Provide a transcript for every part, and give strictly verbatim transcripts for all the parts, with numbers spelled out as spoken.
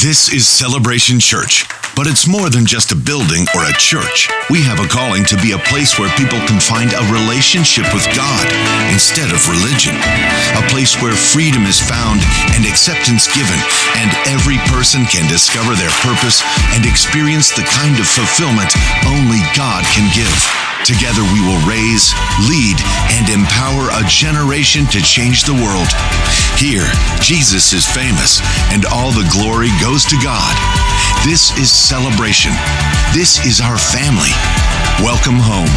This is Celebration Church, but it's more than just a building or a church. We have a calling to be a place where people can find a relationship with God instead of religion, a place where freedom is found and acceptance given, and every person can discover their purpose and experience the kind of fulfillment only God can give. Together we will raise, lead, and empower a generation to change the world. Here, Jesus is famous, and all the glory goes to God. This is Celebration. This is our family. Welcome home.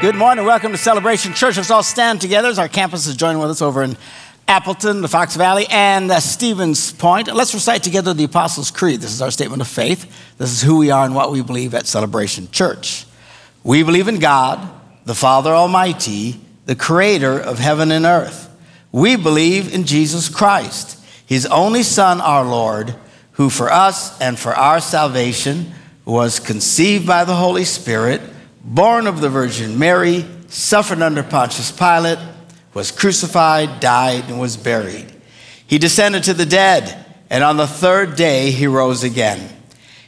Good morning. Welcome to Celebration Church. Let's all stand together as our campus is joining with us over in Appleton, the Fox Valley, and uh, Stevens Point. Let's recite together the Apostles' Creed. This is our statement of faith. This is who we are and what we believe at Celebration Church. We believe in God, the Father Almighty, the Creator of heaven and earth. We believe in Jesus Christ, His only Son, our Lord, who for us and for our salvation was conceived by the Holy Spirit, born of the Virgin Mary, suffered under Pontius Pilate, was crucified, died, and was buried. He descended to the dead, and on the third day he rose again.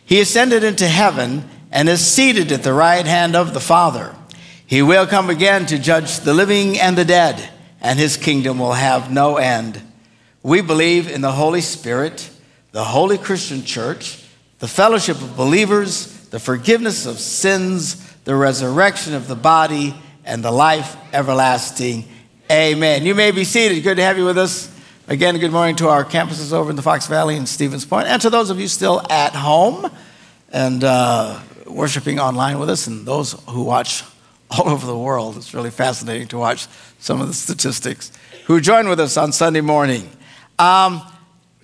He ascended into heaven and is seated at the right hand of the Father. He will come again to judge the living and the dead, and his kingdom will have no end. We believe in the Holy Spirit, the Holy Christian Church, the fellowship of believers, the forgiveness of sins, the resurrection of the body, and the life everlasting. Amen. You may be seated. Good to have you with us. Again, good morning to our campuses over in the Fox Valley and Stevens Point, and to those of you still at home and uh, worshiping online with us, and those who watch all over the world. It's really fascinating to watch some of the statistics who join with us on Sunday morning. Um,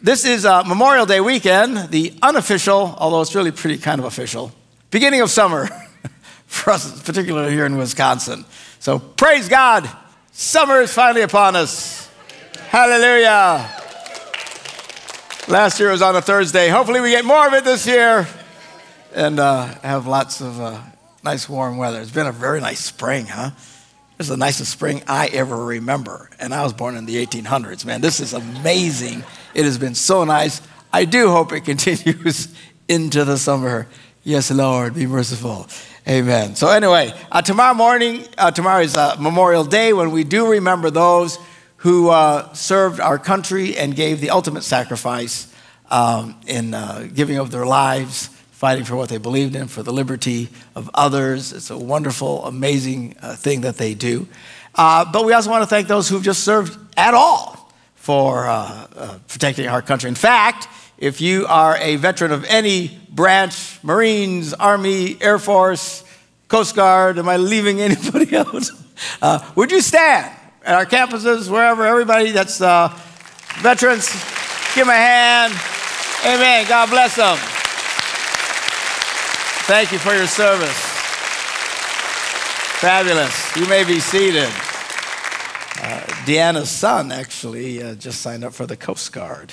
this is uh, Memorial Day weekend, the unofficial, although it's really pretty kind of official, beginning of summer for us, particularly here in Wisconsin. So praise God. Summer is finally upon us. Hallelujah. Last year was on a Thursday. Hopefully we get more of it this year and uh, have lots of uh, nice warm weather. It's been a very nice spring, huh? This is the nicest spring I ever remember. And I was born in the eighteen hundreds. Man, this is amazing. It has been so nice. I do hope it continues into the summer. Yes, Lord, be merciful. Amen. So anyway, uh, tomorrow morning, uh, tomorrow is uh, Memorial Day, when we do remember those who uh, served our country and gave the ultimate sacrifice um, in uh, giving of their lives, fighting for what they believed in, for the liberty of others. It's a wonderful, amazing uh, thing that they do. Uh, but we also want to thank those who've just served at all for uh, uh, protecting our country. In fact, if you are a veteran of any branch, Marines, Army, Air Force, Coast Guard, am I leaving anybody out? Uh, would you stand at our campuses, wherever, everybody that's uh, veterans, give them a hand. Amen. God bless them. Thank you for your service. Fabulous. You may be seated. Uh, Deanna's son actually uh, just signed up for the Coast Guard.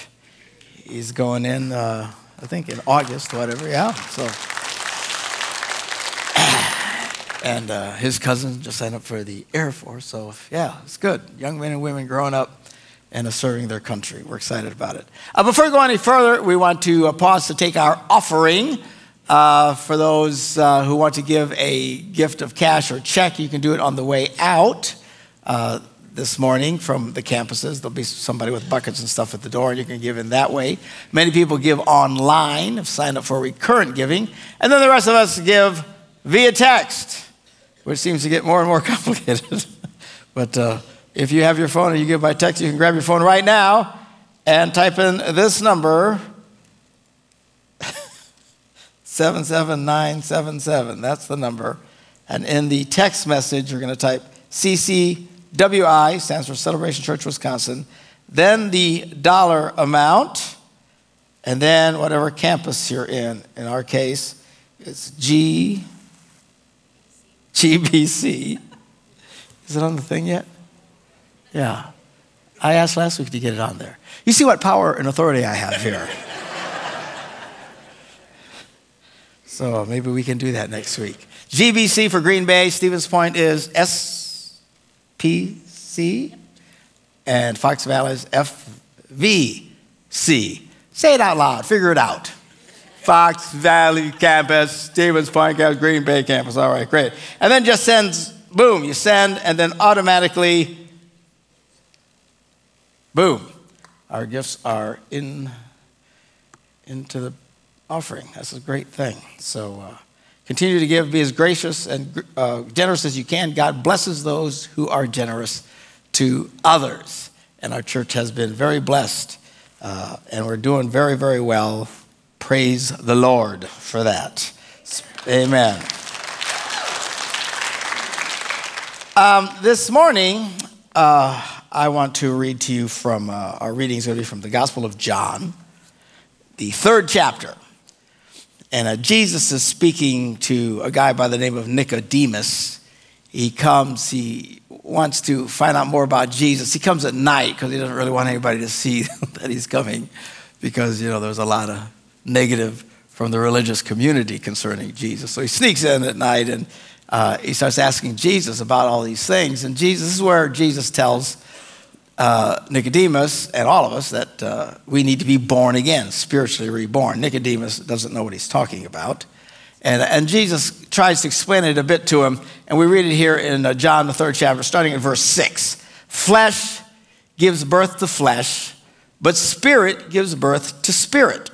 He's going in, uh, I think, in August, whatever, yeah. So, and uh, his cousin just signed up for the Air Force. So, yeah, it's good. Young men and women growing up and uh, serving their country. We're excited about it. Uh, before we go any further, we want to uh, pause to take our offering. Uh, for those uh, who want to give a gift of cash or check, you can do it on the way out. Uh, This morning from the campuses. There'll be somebody with buckets and stuff at the door, and you can give in that way. Many people give online, have signed up for recurrent giving, and then the rest of us give via text, which seems to get more and more complicated. But uh, if you have your phone and you give by text, you can grab your phone right now and type in this number, seven seven nine seven seven. That's the number. And in the text message, you're going to type C C W I stands for Celebration Church, Wisconsin. Then the dollar amount, and then whatever campus you're in. In our case, it's G, G B C. Is it on the thing yet? Yeah. I asked last week to get it on there. You see what power and authority I have here. So maybe we can do that next week. G B C for Green Bay. Stevens Point is S P C and Fox Valley is F V C. Say it out loud. Figure it out. Fox Valley campus, Stevens Point campus, Green Bay campus. All right, great. And then just sends, boom, you send, and then automatically, boom. Our gifts are in into the offering. That's a great thing. So uh, continue to give. Be as gracious and uh, generous as you can. God blesses those who are generous to others. And our church has been very blessed. Uh, and we're doing very, very well. Praise the Lord for that. Amen. Um, this morning, uh, I want to read to you from, uh, our readings going to be from the Gospel of John, the third chapter. And uh, Jesus is speaking to a guy by the name of Nicodemus. He comes, he wants to find out more about Jesus. He comes at night because he doesn't really want anybody to see that he's coming because, you know, there's a lot of negative from the religious community concerning Jesus. So he sneaks in at night and uh, he starts asking Jesus about all these things. And Jesus, this is where Jesus tells uh, Nicodemus and all of us that uh, we need to be born again, spiritually reborn. Nicodemus doesn't know what he's talking about. And, and Jesus tries to explain it a bit to him. And we read it here in uh, John, the third chapter, starting at verse six. Flesh gives birth to flesh, but spirit gives birth to spirit.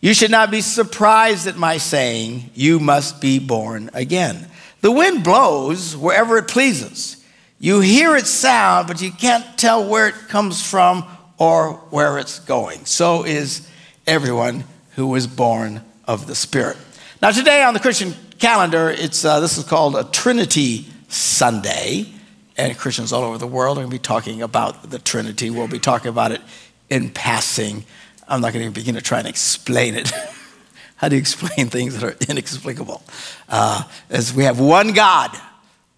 You should not be surprised at my saying, you must be born again. The wind blows wherever it pleases. You hear its sound, but you can't tell where it comes from or where it's going. So is everyone who is born of the Spirit. Now today on the Christian calendar, it's uh, this is called a Trinity Sunday. And Christians all over the world are going to be talking about the Trinity. We'll be talking about it in passing. I'm not going to even begin to try and explain it. How do you explain things that are inexplicable? Uh, as we have one God,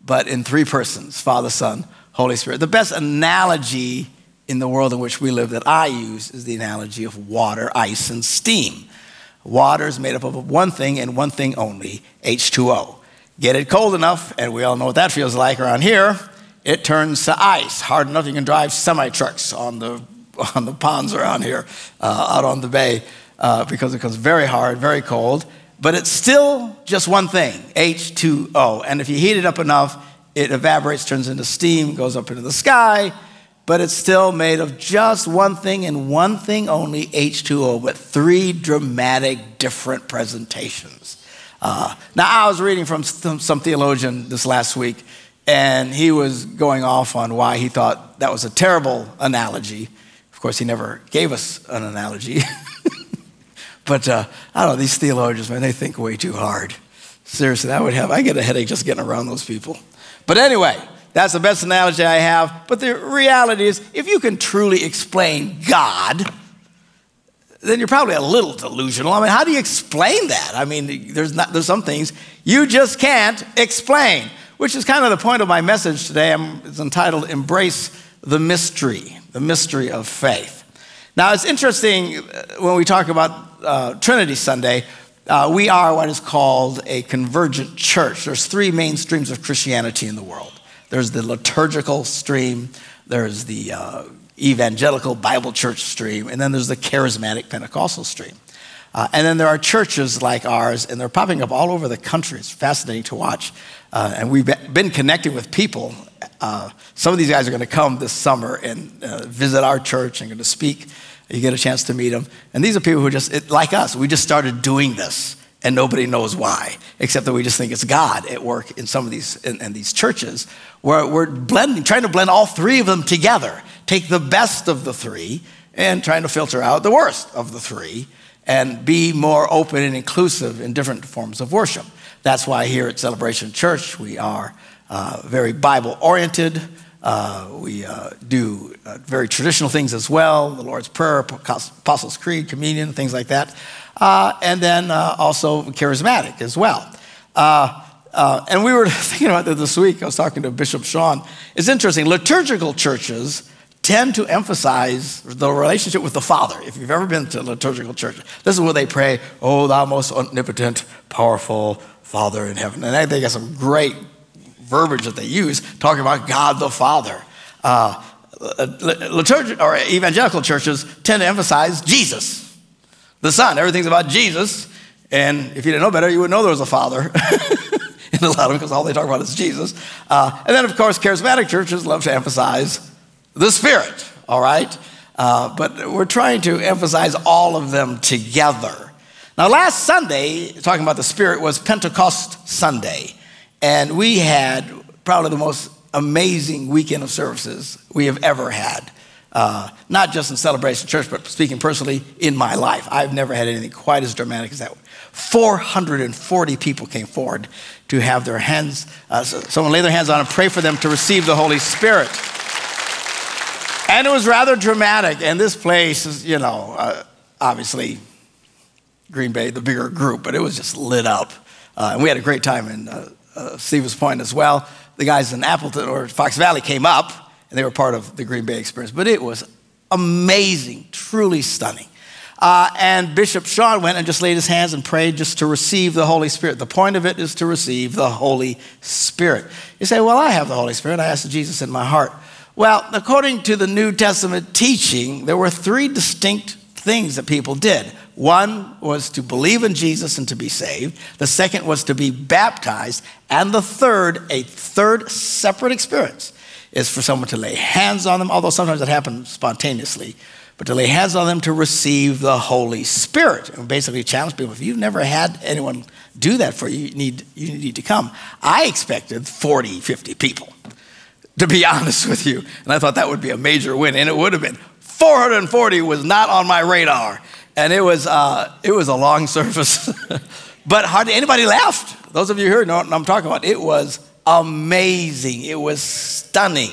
but in three persons, Father, Son, Holy Spirit. The best analogy in the world in which we live that I use is the analogy of water, ice, and steam. Water is made up of one thing and one thing only, H two O. Get it cold enough, and we all know what that feels like around here, it turns to ice. Hard enough you can drive semi-trucks on the on the ponds around here, uh, out on the bay, uh, because it becomes very hard, very cold. But it's still just one thing, H two O. And if you heat it up enough, it evaporates, turns into steam, goes up into the sky. But it's still made of just one thing and one thing only, H two O, but three dramatic different presentations. Uh, now, I was reading from some, some theologian this last week, and he was going off on why he thought that was a terrible analogy. Of course, he never gave us an analogy. But uh, I don't know, these theologians, man, they think way too hard. Seriously, I would have, I get a headache just getting around those people. But anyway, that's the best analogy I have. But the reality is, if you can truly explain God, then you're probably a little delusional. I mean, how do you explain that? I mean, there's not, there's some things you just can't explain, which is kind of the point of my message today. I'm, it's entitled, Embrace the Mystery. The mystery of faith. Now, it's interesting when we talk about uh, Trinity Sunday, uh, we are what is called a convergent church. There's three main streams of Christianity in the world. There's the liturgical stream, there's the uh, evangelical Bible church stream, and then there's the charismatic Pentecostal stream. Uh, and then there are churches like ours, and they're popping up all over the country. It's fascinating to watch. Uh, and we've been connecting with people. Uh, some of these guys are going to come this summer and uh, visit our church and going to speak. You get a chance to meet them. And these are people who are just, it, like us, we just started doing this, and nobody knows why, except that we just think it's God at work in some of these, in, in these churches, where we're blending, trying to blend all three of them together, take the best of the three and trying to filter out the worst of the three and be more open and inclusive in different forms of worship. That's why here at Celebration Church, we are uh, very Bible-oriented. Uh, we uh, do uh, very traditional things as well, the Lord's Prayer, Apostles' Creed, communion, things like that. Uh, and then uh, also charismatic as well. Uh, uh, and we were thinking about that this week. I was talking to Bishop Sean. It's interesting, liturgical churches tend to emphasize the relationship with the Father. If you've ever been to a liturgical church, this is where they pray, "Oh, thou most omnipotent, powerful Father in heaven." And I think they got some great verbiage that they use talking about God the Father. Uh, liturgical or evangelical churches tend to emphasize Jesus, the Son. Everything's about Jesus. And if you didn't know better, you wouldn't know there was a Father in a lot of them, because all they talk about is Jesus. Uh, and then, of course, charismatic churches love to emphasize the Spirit, all right? Uh, but we're trying to emphasize all of them together. Now, last Sunday, talking about the Spirit, was Pentecost Sunday. And we had probably the most amazing weekend of services we have ever had. Uh, not just in Celebration Church, but speaking personally, in my life. I've never had anything quite as dramatic as that one. four hundred forty people came forward to have their hands, uh, someone lay their hands on and pray for them to receive the Holy Spirit. And it was rather dramatic. And this place is, you know, uh, obviously Green Bay, the bigger group, but it was just lit up. Uh, and we had a great time in uh, uh, Stevens Point as well. The guys in Appleton or Fox Valley came up, and they were part of the Green Bay experience. But it was amazing, truly stunning. Uh, and Bishop Sean went and just laid his hands and prayed just to receive the Holy Spirit. The point of it is to receive the Holy Spirit. You say, well, I have the Holy Spirit. I asked Jesus in my heart. Well, according to the New Testament teaching, there were three distinct things that people did. One was to believe in Jesus and to be saved. The second was to be baptized. And the third, a third separate experience, is for someone to lay hands on them, although sometimes it happens spontaneously, but to lay hands on them to receive the Holy Spirit. And basically challenge people, if you've never had anyone do that for you, you need, you need to come. I expected forty, fifty people, to be honest with you. And I thought that would be a major win, and it would have been. four hundred forty was not on my radar. And it was, uh, it was a long service, but hardly anybody left. Those of you here know what I'm talking about. It was amazing. It was stunning.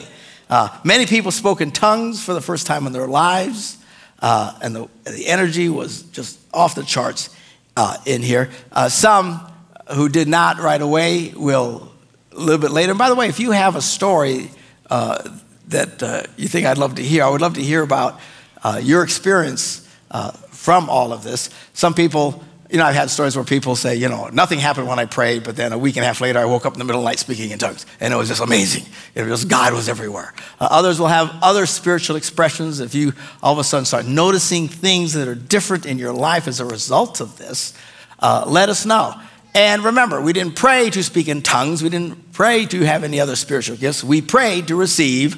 Uh, many people spoke in tongues for the first time in their lives, uh, and the, the energy was just off the charts uh, in here. Uh, some who did not right away will a little bit later. And by the way, if you have a story uh, that uh, you think I'd love to hear, I would love to hear about uh, your experience uh, from all of this. Some people... You know, I've had stories where people say, you know, nothing happened when I prayed, but then a week and a half later, I woke up in the middle of the night speaking in tongues, and it was just amazing. It was, God was everywhere. Uh, others will have other spiritual expressions. If you all of a sudden start noticing things that are different in your life as a result of this, uh, let us know. And remember, we didn't pray to speak in tongues. We didn't pray to have any other spiritual gifts. We prayed to receive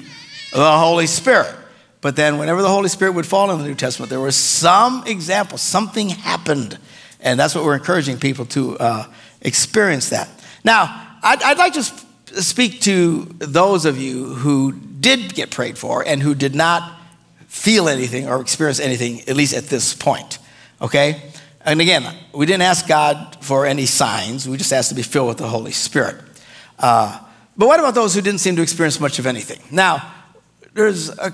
the Holy Spirit. But then whenever the Holy Spirit would fall in the New Testament, there was some example, something happened. And that's what we're encouraging people to uh, experience that. Now, I'd, I'd like to sp- speak to those of you who did get prayed for and who did not feel anything or experience anything, at least at this point, okay? And again, we didn't ask God for any signs. We just asked to be filled with the Holy Spirit. Uh, but what about those who didn't seem to experience much of anything? Now, there's a,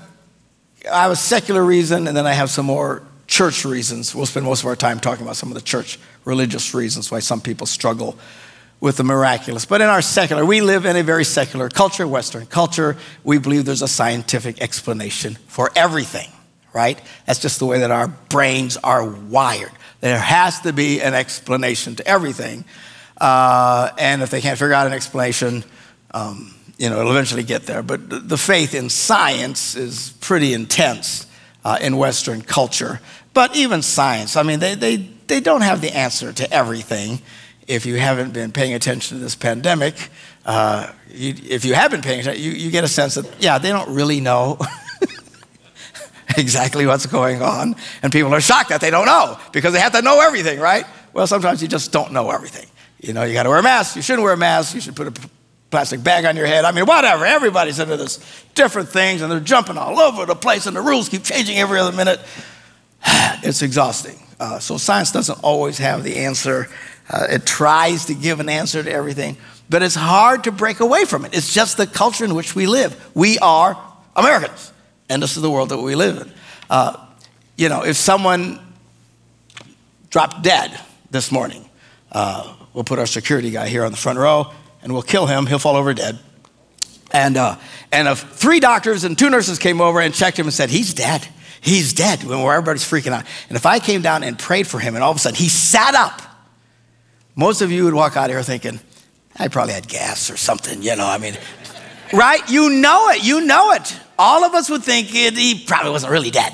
I have a secular reason, and then I have some more church reasons. We'll spend most of our time talking about some of the church religious reasons why some people struggle with the miraculous. But in our secular, we live in a very secular culture, Western culture. We believe there's a scientific explanation for everything, right? That's just the way that our brains are wired. There has to be an explanation to everything. Uh, and if they can't figure out an explanation, um, you know, it'll eventually get there. But the faith in science is pretty intense uh, in Western culture. But even science, I mean, they, they, they don't have the answer to everything. If you haven't been paying attention to this pandemic, uh, you, if you have been paying attention, you, you get a sense that, yeah, they don't really know exactly what's going on. And people are shocked that they don't know because they have to know everything, right? Well, sometimes you just don't know everything. You know, you got to wear a mask. You shouldn't wear a mask. You should put a plastic bag on your head. I mean, whatever. Everybody's into this different things, and they're jumping all over the place, and the rules keep changing every other minute. It's exhausting. Uh, so science doesn't always have the answer. Uh, it tries to give an answer to everything, but it's hard to break away from it. It's just the culture in which we live. We are Americans, and this is the world that we live in. Uh, you know, if someone dropped dead this morning, uh, we'll put our security guy here on the front row, and we'll kill him. He'll fall over dead. And, uh, and if three doctors and two nurses came over and checked him and said, he's dead. He's dead, when everybody's freaking out. And if I came down and prayed for him and all of a sudden he sat up, most of you would walk out of here thinking, I probably had gas or something, you know, I mean, Right? You know it. You know it. All of us would think it, he probably wasn't really dead.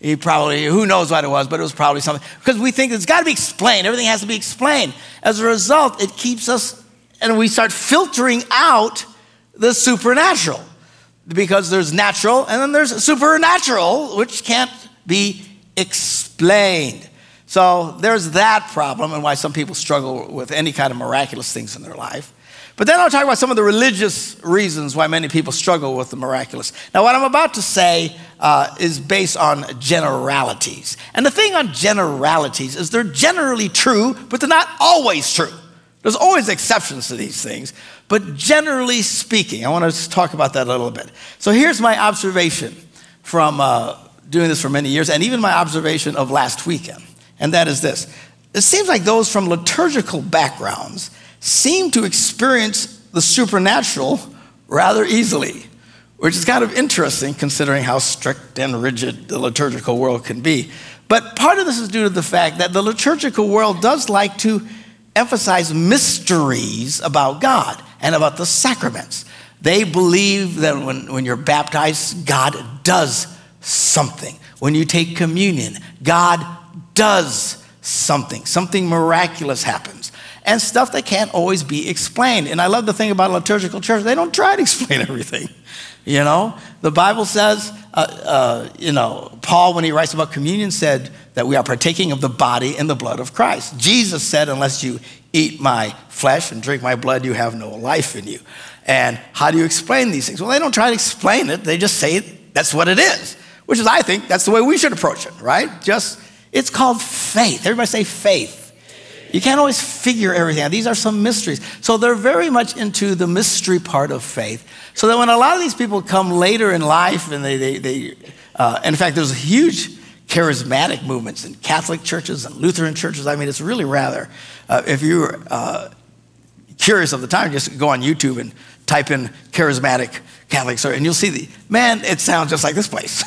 He probably, who knows what it was, but it was probably something. Because we think it's got to be explained. Everything has to be explained. As a result, it keeps us, and we start filtering out the supernatural. Because there's natural, and then there's supernatural, which can't be explained. So there's that problem and why some people struggle with any kind of miraculous things in their life. But then I'll talk about some of the religious reasons why many people struggle with the miraculous. Now, what I'm about to say uh, is based on generalities. And the thing on generalities is they're generally true, but they're not always true. There's always exceptions to these things. But generally speaking, I want to talk about that a little bit. So here's my observation from uh, doing this for many years, and even my observation of last weekend. And that is this. It seems like those from liturgical backgrounds seem to experience the supernatural rather easily, which is kind of interesting considering how strict and rigid the liturgical world can be. But part of this is due to the fact that the liturgical world does like to emphasize mysteries about God and about the sacraments. They believe that when, when you're baptized, God does something. When you take communion, God does something. Something miraculous happens. And stuff that can't always be explained. And I love the thing about a liturgical church. They don't try to explain everything. You know, the Bible says, uh, uh, you know, Paul, when he writes about communion, said that we are partaking of the body and the blood of Christ. Jesus said, unless you eat my flesh and drink my blood, you have no life in you. And how do you explain these things? Well, they don't try to explain it. They just say that's what it is, which is, I think, that's the way we should approach it, right? Just, it's called faith. Everybody say faith. You can't always figure everything out. These are some mysteries. So they're very much into the mystery part of faith. So that when a lot of these people come later in life, and they, they, they uh, in fact, there's huge charismatic movements in Catholic churches and Lutheran churches. I mean, it's really rather, uh, if you're uh, curious of the time, just go on YouTube and type in charismatic Catholic service, and you'll see the, man, it sounds just like this place.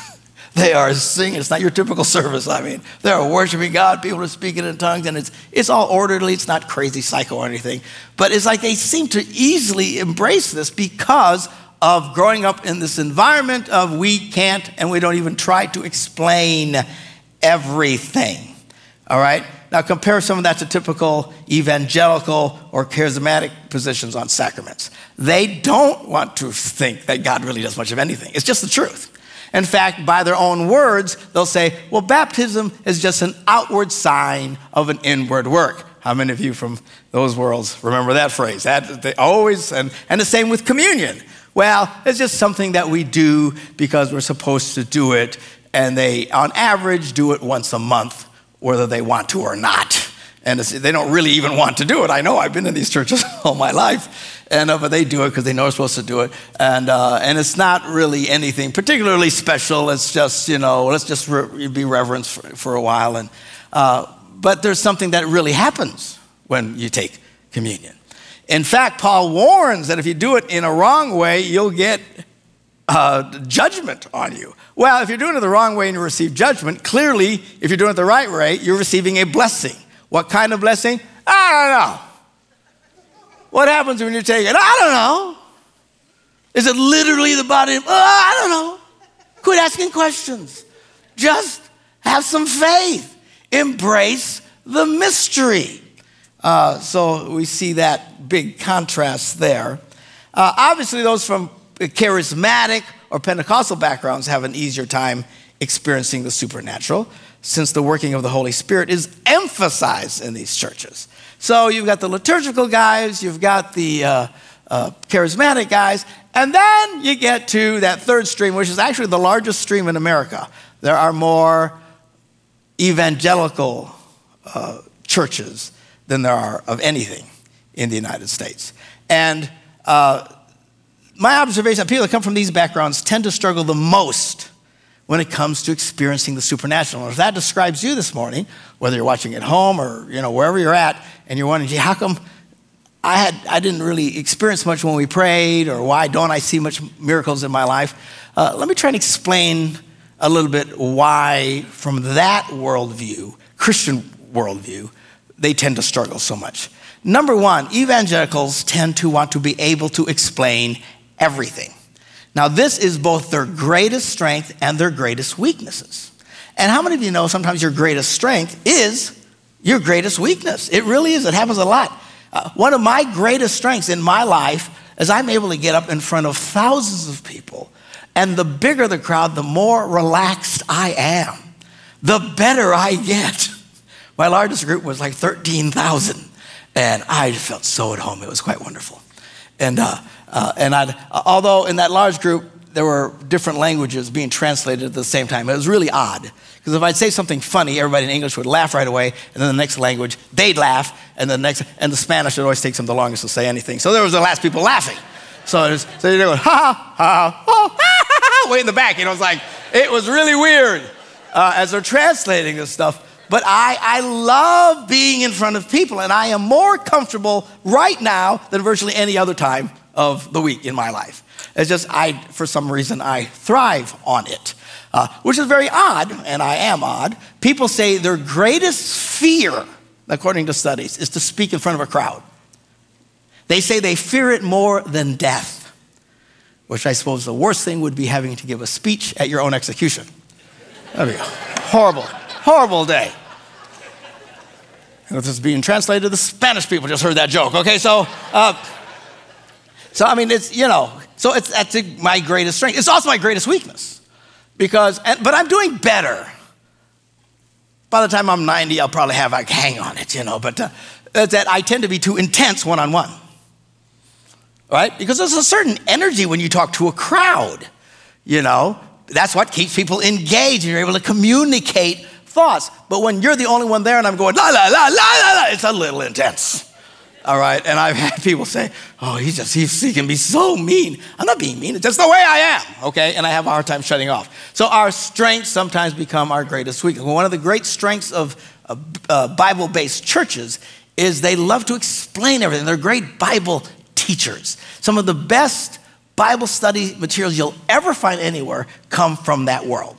They are singing. It's not your typical service. I mean, they are worshiping God. People are speaking in tongues, and it's it's all orderly. It's not crazy psycho or anything. But it's like they seem to easily embrace this because of growing up in this environment of we can't and we don't even try to explain everything. All right? Now, compare some of that to typical evangelical or charismatic positions on sacraments. They don't want to think that God really does much of anything. It's just the truth. In fact, by their own words, they'll say, well, baptism is just an outward sign of an inward work. How many of you from those worlds remember that phrase? That, they always, and, and the same with communion. Well, it's just something that we do because we're supposed to do it, and they, on average, do it once a month, whether they want to or not. And it's, they don't really even want to do it. I know, I've been in these churches all my life. And uh, but they do it because they know they're supposed to do it. And uh, and it's not really anything particularly special. It's just, you know, let's just re- be reverenced for, for a while. And uh, but there's something that really happens when you take communion. In fact, Paul warns that if you do it in a wrong way, you'll get uh, judgment on you. Well, if you're doing it the wrong way and you receive judgment, clearly, if you're doing it the right way, you're receiving a blessing. What kind of blessing? I don't know. What happens when you take it? I don't know. Is it literally the body? Oh, I don't know. Quit asking questions. Just have some faith. Embrace the mystery. Uh, so we see that big contrast there. Uh, obviously, those from charismatic or Pentecostal backgrounds have an easier time experiencing the supernatural, since the working of the Holy Spirit is emphasized in these churches. So you've got the liturgical guys, you've got the uh, uh, charismatic guys, and then you get to that third stream, which is actually the largest stream in America. There are more evangelical uh, churches than there are of anything in the United States. And uh, my observation, people that come from these backgrounds tend to struggle the most when it comes to experiencing the supernatural. And if that describes you this morning, whether you're watching at home or, you know, wherever you're at, and you're wondering, gee, how come I had I didn't really experience much when we prayed, or why don't I see much miracles in my life? Uh, let me try and explain a little bit why, from that worldview, Christian worldview, they tend to struggle so much. Number one, evangelicals tend to want to be able to explain everything. Now, this is both their greatest strength and their greatest weaknesses. And how many of you know sometimes your greatest strength is your greatest weakness? It really is. It happens a lot. Uh, one of my greatest strengths in my life is I'm able to get up in front of thousands of people. And the bigger the crowd, the more relaxed I am. The better I get. My largest group was like thirteen thousand. And I felt so at home. It was quite wonderful. And uh, uh, and I'd, although in that large group, there were different languages being translated at the same time. It was really odd. Because if I'd say something funny, everybody in English would laugh right away. And then the next language, they'd laugh. And the next, and the Spanish, it always takes them the longest to say anything. So there was the last people laughing. So, it was, so you're going, ha, ha, ha, ha, ha, ha, way in the back. You know, it's like, it was really weird uh, as they're translating this stuff. But I, I love being in front of people, and I am more comfortable right now than virtually any other time of the week in my life. It's just, I, for some reason, I thrive on it, uh, which is very odd, and I am odd. People say their greatest fear, according to studies, is to speak in front of a crowd. They say they fear it more than death, which I suppose the worst thing would be having to give a speech at your own execution. That'd be horrible, horrible day. If this is being translated, the Spanish people just heard that joke. Okay, so, uh, so I mean, it's, you know, so it's that's my greatest strength. It's also my greatest weakness, because, and, but I'm doing better. By the time I'm ninety, I'll probably have like hang on it, you know. But uh, it's that I tend to be too intense one-on-one, right? Because there's a certain energy when you talk to a crowd, you know. That's what keeps people engaged, and you're able to communicate thoughts. But when you're the only one there and I'm going, la, la, la, la, la, la, it's a little intense, all right? And I've had people say, oh, he just, he's, he can be so mean. I'm not being mean, it's just the way I am, okay? And I have a hard time shutting off. So our strengths sometimes become our greatest weakness. One of the great strengths of uh, uh, Bible-based churches is they love to explain everything. They're great Bible teachers. Some of the best Bible study materials you'll ever find anywhere come from that world.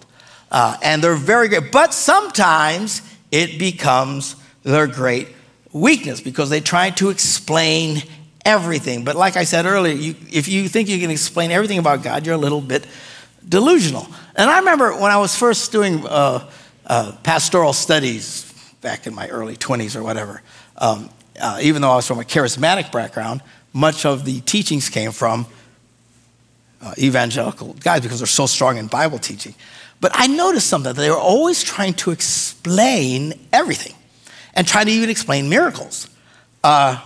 Uh, and they're very great. But sometimes it becomes their great weakness because they try to explain everything. But like I said earlier, you, if you think you can explain everything about God, you're a little bit delusional. And I remember when I was first doing uh, uh, pastoral studies back in my early twenties or whatever, um, uh, even though I was from a charismatic background, much of the teachings came from uh, evangelical guys because they're so strong in Bible teaching. But I noticed something, that they were always trying to explain everything and trying to even explain miracles. Uh,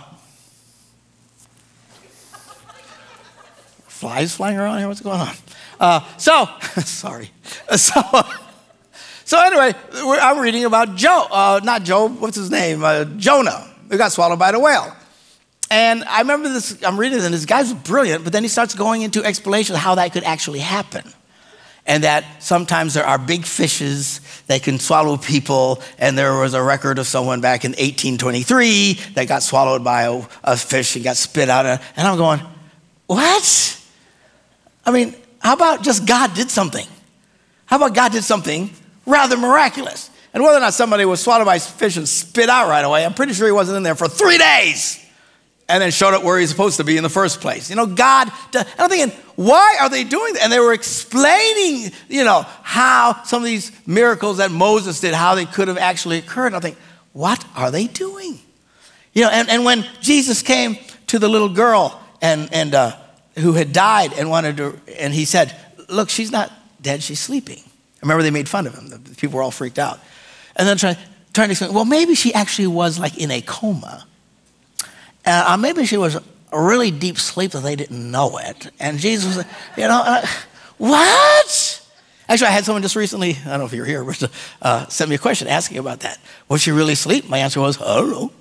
flies flying around here, what's going on? Uh, so, sorry. So, so anyway, we're, I'm reading about Job, uh, not Job, what's his name? Uh, Jonah, who got swallowed by the whale. And I remember this, I'm reading this, and this guy's brilliant, but then he starts going into explanation of how that could actually happen. And that sometimes there are big fishes that can swallow people. And there was a record of someone back in eighteen twenty-three that got swallowed by a, a fish and got spit out. And I'm going, what? I mean, how about just God did something? How about God did something rather miraculous? And whether or not somebody was swallowed by a fish and spit out right away, I'm pretty sure he wasn't in there for three days. And then showed up where he's supposed to be in the first place. You know, God, and I'm thinking, why are they doing that? And they were explaining, you know, how some of these miracles that Moses did, how they could have actually occurred. And I think, what are they doing? You know, and, and when Jesus came to the little girl and, and uh, who had died and wanted to, and he said, look, she's not dead, she's sleeping. I remember they made fun of him. The people were all freaked out. And then trying, trying to explain, well, maybe she actually was like in a coma. Uh, maybe she was a really deep sleep that they didn't know it. And Jesus was, you know, uh, what? Actually, I had someone just recently, I don't know if you were here, but uh, sent me a question asking about that. Was she really asleep? My answer was, I don't know.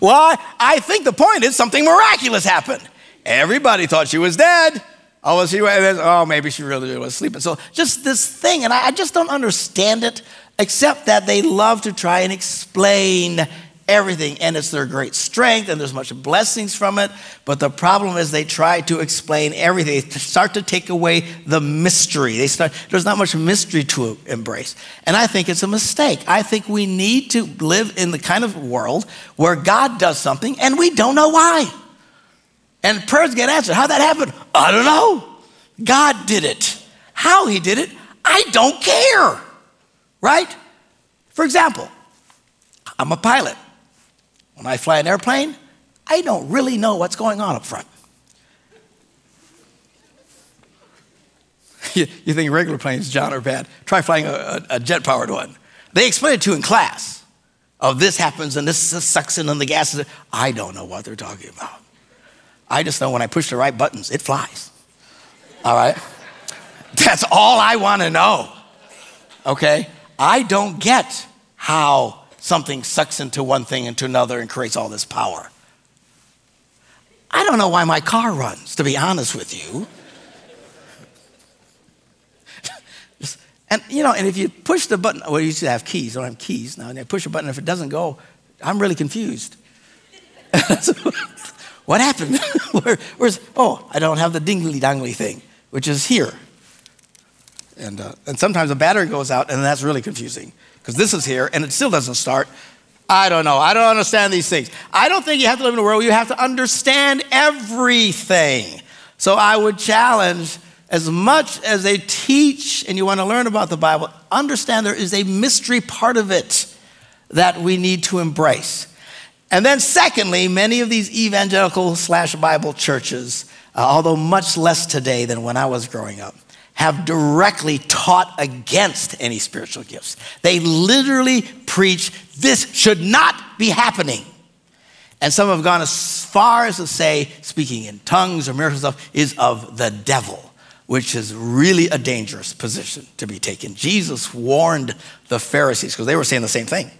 Well, I think the point is something miraculous happened. Everybody thought she was dead. Oh, she was, oh maybe she really was sleeping. So just this thing, and I, I just don't understand it, except that they love to try and explain everything, and it's their great strength, and there's much blessings from it. But the problem is they try to explain everything. They start to take away the mystery. They start, there's not much mystery to embrace. And I think it's a mistake. I think we need to live in the kind of world where God does something, and we don't know why. And the prayers get answered. How'd that happen? I don't know. God did it. How he did it, I don't care, right? For example, I'm a pilot. When I fly an airplane, I don't really know what's going on up front. You, you think regular planes, John, are bad. Try flying a, a jet-powered one. They explain it to you in class. Oh, this happens, and this sucks in, and the gas is... I don't know what they're talking about. I just know when I push the right buttons, it flies. All right? That's all I want to know, okay? I don't get how something sucks into one thing and to another and creates all this power. I don't know why my car runs, to be honest with you. And, you know, and if you push the button, well, you used to have keys. I don't have keys now. And I push a button. If it doesn't go, I'm really confused. So, what happened? Where, where's, oh, I don't have the dingly-dangly thing, which is here. And, uh, and sometimes a battery goes out, and that's really confusing because this is here, and it still doesn't start. I don't know. I don't understand these things. I don't think you have to live in a world where you have to understand everything. So I would challenge, as much as they teach and you want to learn about the Bible, understand there is a mystery part of it that we need to embrace. And then secondly, many of these evangelical slash Bible churches, uh, although much less today than when I was growing up, have directly taught against any spiritual gifts. They literally preach, this should not be happening. And some have gone as far as to say speaking in tongues or miracles stuff is of the devil, which is really a dangerous position to be taken. Jesus warned the Pharisees, because they were saying the same thing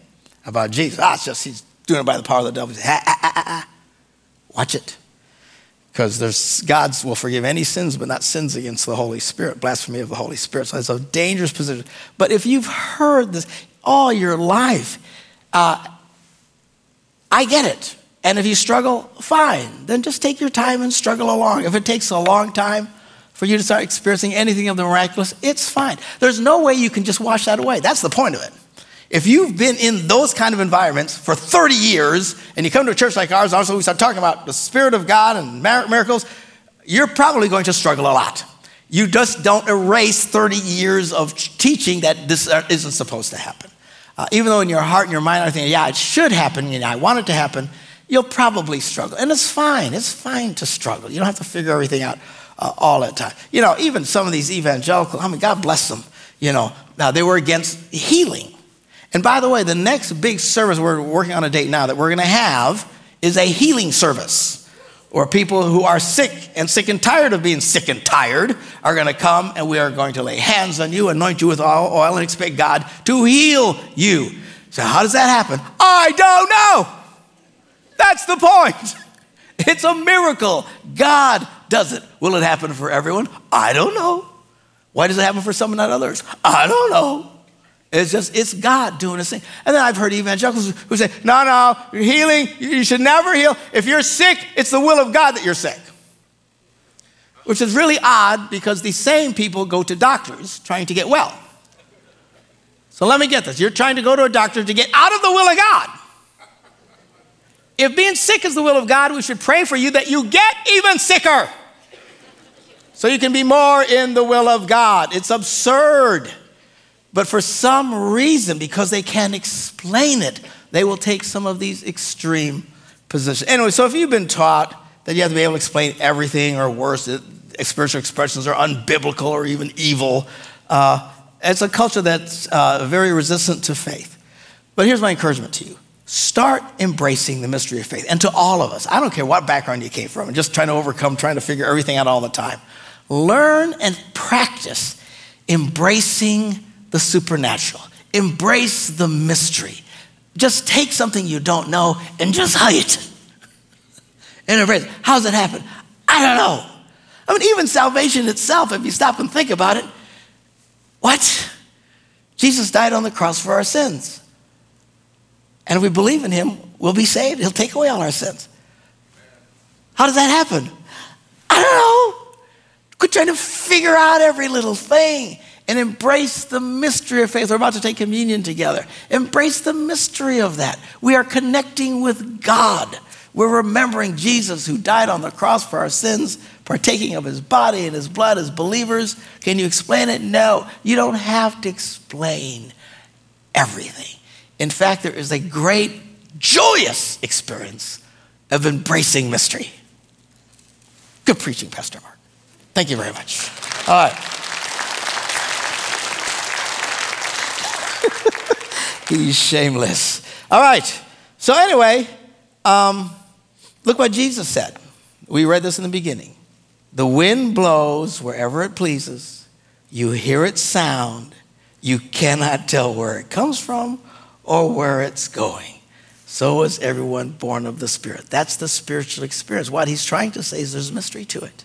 about Jesus. Ah, it's just he's doing it by the power of the devil. He said, ah, ah, ah, ah. Watch it. Because God will forgive any sins, but not sins against the Holy Spirit, blasphemy of the Holy Spirit. So it's a dangerous position. But if you've heard this all your life, uh, I get it. And if you struggle, fine. Then just take your time and struggle along. If it takes a long time for you to start experiencing anything of the miraculous, it's fine. There's no way you can just wash that away. That's the point of it. If you've been in those kind of environments for thirty years, and you come to a church like ours, and also we start talking about the Spirit of God and miracles, you're probably going to struggle a lot. You just don't erase thirty years of teaching that this isn't supposed to happen. Uh, even though in your heart and your mind are thinking, yeah, it should happen, and I want it to happen, you'll probably struggle. And it's fine. It's fine to struggle. You don't have to figure everything out Uh, all the time. You know, even some of these evangelicals, I mean, God bless them, you know. Now, they were against healing. And by the way, the next big service we're working on a date now that we're going to have is a healing service, where people who are sick and sick and tired of being sick and tired are going to come, and we are going to lay hands on you, anoint you with oil, and expect God to heal you. So how does that happen? I don't know. That's the point. It's a miracle. God does it. Will it happen for everyone? I don't know. Why does it happen for some and not others? I don't know. It's just, it's God doing his thing. And then I've heard evangelicals who say, no, no, you're healing, you should never heal. If you're sick, it's the will of God that you're sick. Which is really odd, because these same people go to doctors trying to get well. So let me get this. You're trying to go to a doctor to get out of the will of God. If being sick is the will of God, we should pray for you that you get even sicker so you can be more in the will of God. It's absurd. But for some reason, because they can't explain it, they will take some of these extreme positions. Anyway, so if you've been taught that you have to be able to explain everything, or worse, spiritual expressions are unbiblical or even evil, uh, it's a culture that's uh, very resistant to faith. But here's my encouragement to you. Start embracing the mystery of faith. And to all of us, I don't care what background you came from, just trying to overcome, trying to figure everything out all the time. Learn and practice embracing the supernatural. Embrace the mystery. Just take something you don't know and just hug it. And embrace it. How does it happen? I don't know. I mean, even salvation itself, if you stop and think about it, what? Jesus died on the cross for our sins. And if we believe in him, we'll be saved. He'll take away all our sins. How does that happen? I don't know. Quit trying to figure out every little thing and embrace the mystery of faith. We're about to take communion together. Embrace the mystery of that. We are connecting with God. We're remembering Jesus who died on the cross for our sins, partaking of his body and his blood as believers. Can you explain it? No, you don't have to explain everything. In fact, there is a great, joyous experience of embracing mystery. Good preaching, Pastor Mark. Thank you very much. All right. He's shameless. All right. So anyway, um, look what Jesus said. We read this in the beginning. The wind blows wherever it pleases. You hear its sound. You cannot tell where it comes from or where it's going. So is everyone born of the Spirit. That's the spiritual experience. What he's trying to say is there's mystery to it.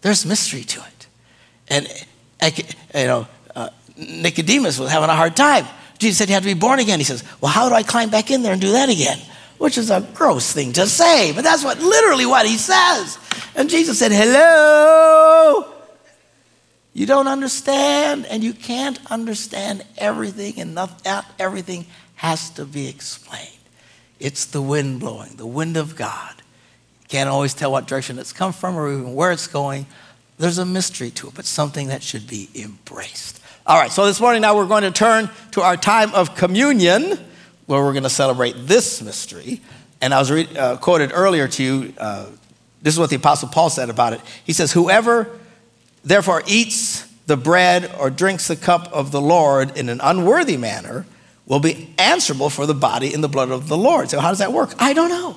There's mystery to it. And, you know, uh, Nicodemus was having a hard time. Jesus said you had to be born again. He says, well, how do I climb back in there and do that again? Which is a gross thing to say, but that's what literally what he says. And Jesus said, hello. You don't understand, and you can't understand everything, and not everything has to be explained. It's the wind blowing, the wind of God. You can't always tell what direction it's come from or even where it's going. There's a mystery to it, but something that should be embraced. All right, so this morning now we're going to turn to our time of communion, where we're going to celebrate this mystery. And I was re- uh, quoted earlier to you, uh, this is what the Apostle Paul said about it. He says, whoever therefore eats the bread or drinks the cup of the Lord in an unworthy manner will be answerable for the body and the blood of the Lord. So how does that work? I don't know.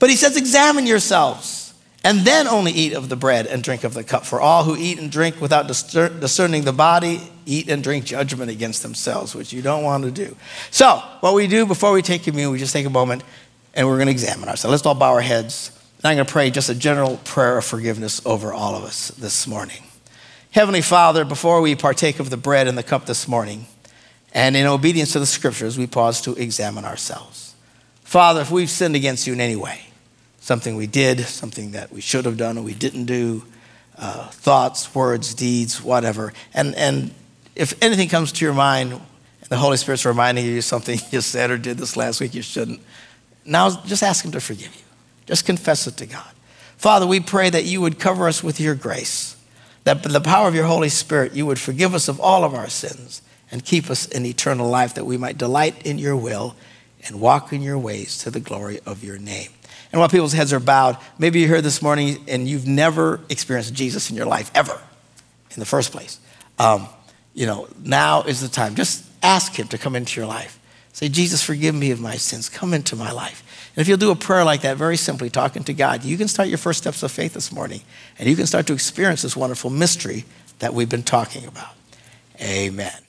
But he says, examine yourselves, and then only eat of the bread and drink of the cup. For all who eat and drink without discerning the body, eat and drink judgment against themselves, which you don't want to do. So what we do before we take communion, we just take a moment, and we're going to examine ourselves. Let's all bow our heads. And I'm going to pray just a general prayer of forgiveness over all of us this morning. Heavenly Father, before we partake of the bread and the cup this morning, and in obedience to the scriptures, we pause to examine ourselves. Father, if we've sinned against you in any way, something we did, something that we should have done or we didn't do, uh, thoughts, words, deeds, whatever, and, and if anything comes to your mind, the Holy Spirit's reminding you something you said or did this last week you shouldn't, now just ask him to forgive you. Just confess it to God. Father, we pray that you would cover us with your grace, that by the power of your Holy Spirit, you would forgive us of all of our sins, and keep us in eternal life, that we might delight in your will and walk in your ways to the glory of your name. And while people's heads are bowed, maybe you're here this morning and you've never experienced Jesus in your life, ever, in the first place. Um, you know, now is the time. Just ask him to come into your life. Say, Jesus, forgive me of my sins. Come into my life. And if you'll do a prayer like that, very simply, talking to God, you can start your first steps of faith this morning, and you can start to experience this wonderful mystery that we've been talking about. Amen.